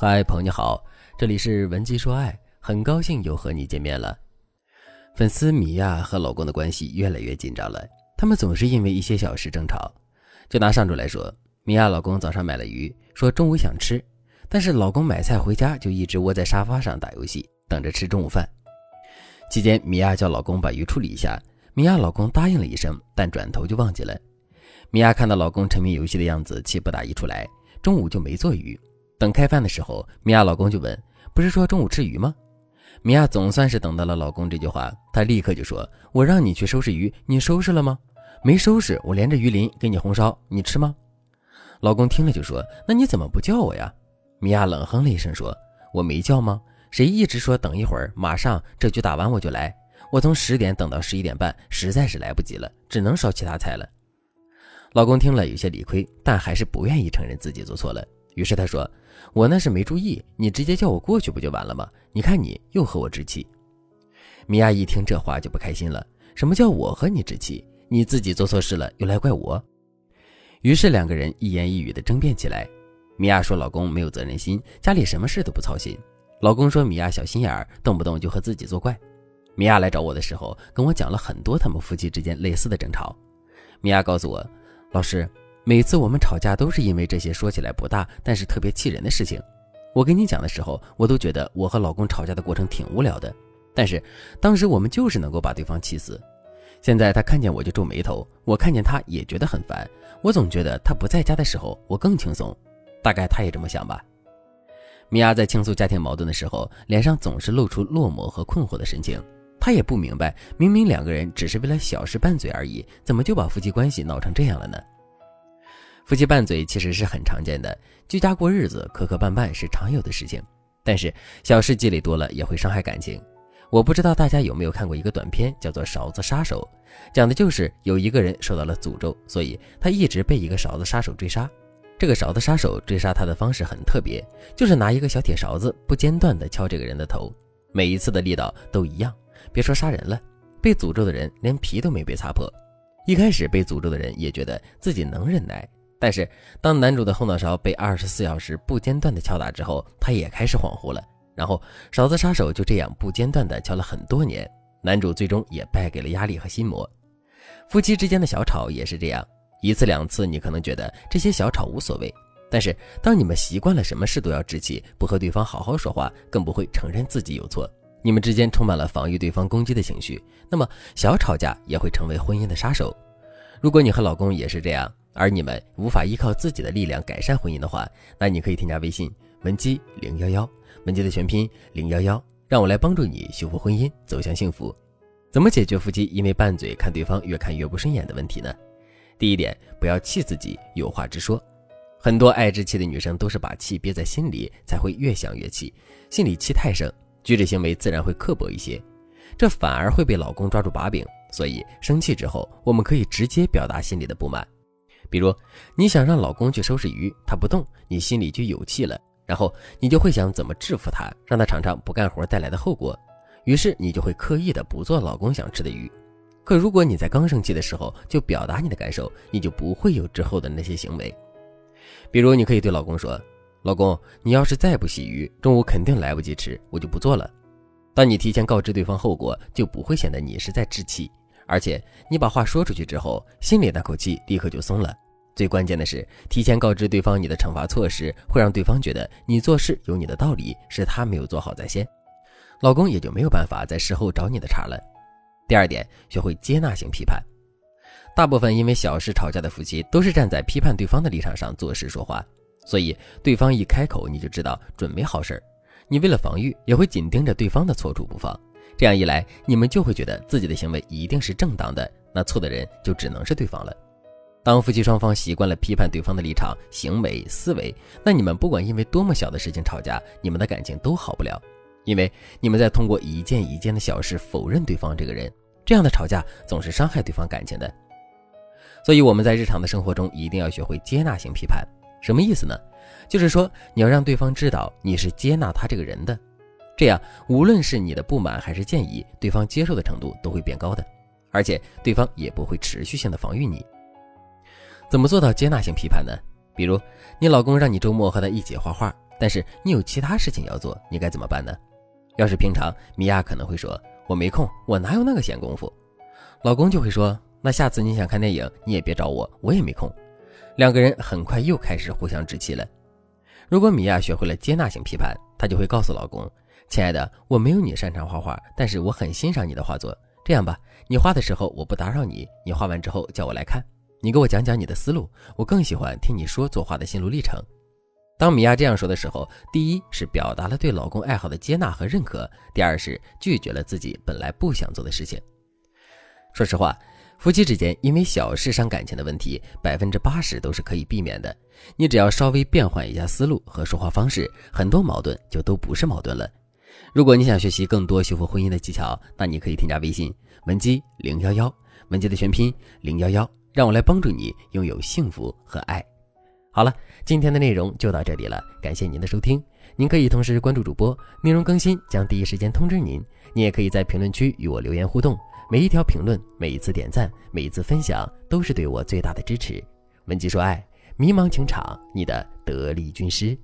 嗨，朋友你好，这里是文姬说爱，很高兴又和你见面了。粉丝米娅和老公的关系越来越紧张了，他们总是因为一些小事争吵。就拿上周来说，米娅老公早上买了鱼，说中午想吃，但是老公买菜回家就一直窝在沙发上打游戏，等着吃中午饭。期间米娅叫老公把鱼处理一下，米娅老公答应了一声，但转头就忘记了。米娅看到老公沉迷游戏的样子，气不打一处来，中午就没做鱼。等开饭的时候，米娅老公就问，不是说中午吃鱼吗？米娅总算是等到了老公这句话，她立刻就说，我让你去收拾鱼，你收拾了吗？没收拾，我连着鱼鳞给你红烧，你吃吗？老公听了就说，那你怎么不叫我呀？米娅冷哼了一声说，我没叫吗？谁一直说等一会儿，马上这局打完我就来，我从10点等到11点半，实在是来不及了，只能烧其他菜了。老公听了有些理亏，但还是不愿意承认自己做错了，于是他说，我那是没注意，你直接叫我过去不就完了吗？你看你又和我置气。米娅一听这话就不开心了，什么叫我和你置气？你自己做错事了又来怪我。于是两个人一言一语地争辩起来。米娅说老公没有责任心，家里什么事都不操心。老公说米娅小心眼儿，动不动就和自己作怪。米娅来找我的时候跟我讲了很多他们夫妻之间类似的争吵。米娅告诉我，老师，每次我们吵架都是因为这些说起来不大但是特别气人的事情。我跟你讲的时候，我都觉得我和老公吵架的过程挺无聊的，但是当时我们就是能够把对方气死。现在他看见我就皱眉头，我看见他也觉得很烦，我总觉得他不在家的时候我更轻松，大概他也这么想吧。米娅在倾诉家庭矛盾的时候，脸上总是露出落寞和困惑的神情。她也不明白，明明两个人只是为了小事拌嘴而已，怎么就把夫妻关系闹成这样了呢？夫妻拌嘴其实是很常见的，居家过日子磕磕绊绊是常有的事情，但是小事积累多了也会伤害感情。我不知道大家有没有看过一个短片叫做《勺子杀手》，讲的就是有一个人受到了诅咒，所以他一直被一个勺子杀手追杀。这个勺子杀手追杀他的方式很特别，就是拿一个小铁勺子不间断地敲这个人的头，每一次的力道都一样，别说杀人了，被诅咒的人连皮都没被擦破。一开始被诅咒的人也觉得自己能忍耐，但是当男主的后脑勺被24小时不间断的敲打之后，他也开始恍惚了，然后勺子杀手就这样不间断的敲了很多年，男主最终也败给了压力和心魔。夫妻之间的小吵也是这样，一次两次你可能觉得这些小吵无所谓，但是当你们习惯了什么事都要置气，不和对方好好说话，更不会承认自己有错，你们之间充满了防御对方攻击的情绪，那么小吵架也会成为婚姻的杀手。如果你和老公也是这样，而你们无法依靠自己的力量改善婚姻的话，那你可以添加微信文姬011，文姬的全拼011，让我来帮助你修复婚姻，走向幸福。怎么解决夫妻因为拌嘴看对方越看越不顺眼的问题呢？第一点，不要气自己，有话直说。很多爱置气的女生都是把气憋在心里，才会越想越气，心里气太盛，举止行为自然会刻薄一些，这反而会被老公抓住把柄。所以生气之后，我们可以直接表达心里的不满。比如你想让老公去收拾鱼，他不动，你心里就有气了，然后你就会想怎么制服他，让他尝尝不干活带来的后果，于是你就会刻意的不做老公想吃的鱼。可如果你在刚生气的时候就表达你的感受，你就不会有之后的那些行为。比如你可以对老公说，老公，你要是再不洗鱼，中午肯定来不及吃，我就不做了。当你提前告知对方后果，就不会显得你是在置气，而且你把话说出去之后，心里那口气立刻就松了。最关键的是，提前告知对方你的惩罚措施，会让对方觉得你做事有你的道理，是他没有做好在先，老公也就没有办法在事后找你的茬了。第二点，学会接纳性批判。大部分因为小事吵架的夫妻都是站在批判对方的立场上做事说话，所以对方一开口你就知道准没好事，你为了防御也会紧盯着对方的错处不放，这样一来，你们就会觉得自己的行为一定是正当的，那错的人就只能是对方了。当夫妻双方习惯了批判对方的立场、行为、思维，那你们不管因为多么小的事情吵架，你们的感情都好不了，因为你们在通过一件一件的小事否认对方这个人，这样的吵架总是伤害对方感情的。所以我们在日常的生活中一定要学会接纳性批判。什么意思呢？就是说你要让对方知道你是接纳他这个人的，这样无论是你的不满还是建议，对方接受的程度都会变高的，而且对方也不会持续性的防御你。怎么做到接纳性批判呢？比如你老公让你周末和他一起画画，但是你有其他事情要做，你该怎么办呢？要是平常，米娅可能会说，我没空，我哪有那个闲工夫。老公就会说，那下次你想看电影，你也别找我，我也没空。两个人很快又开始互相置气了。如果米娅学会了接纳性批判，她就会告诉老公，亲爱的，我没有你擅长画画，但是我很欣赏你的画作。这样吧，你画的时候我不打扰你，你画完之后叫我来看，你给我讲讲你的思路，我更喜欢听你说作画的心路历程。当米娅这样说的时候，第一是表达了对老公爱好的接纳和认可，第二是拒绝了自己本来不想做的事情。说实话，夫妻之间因为小事伤感情的问题 80% 都是可以避免的，你只要稍微变换一下思路和说话方式，很多矛盾就都不是矛盾了。如果你想学习更多修复婚姻的技巧，那你可以添加微信文姬011，文姬的全拼011，让我来帮助你拥有幸福和爱。好了，今天的内容就到这里了，感谢您的收听。您可以同时关注主播，内容更新将第一时间通知您。您也可以在评论区与我留言互动，每一条评论，每一次点赞，每一次分享，都是对我最大的支持。文姬说爱，迷茫情场，你的得力军师。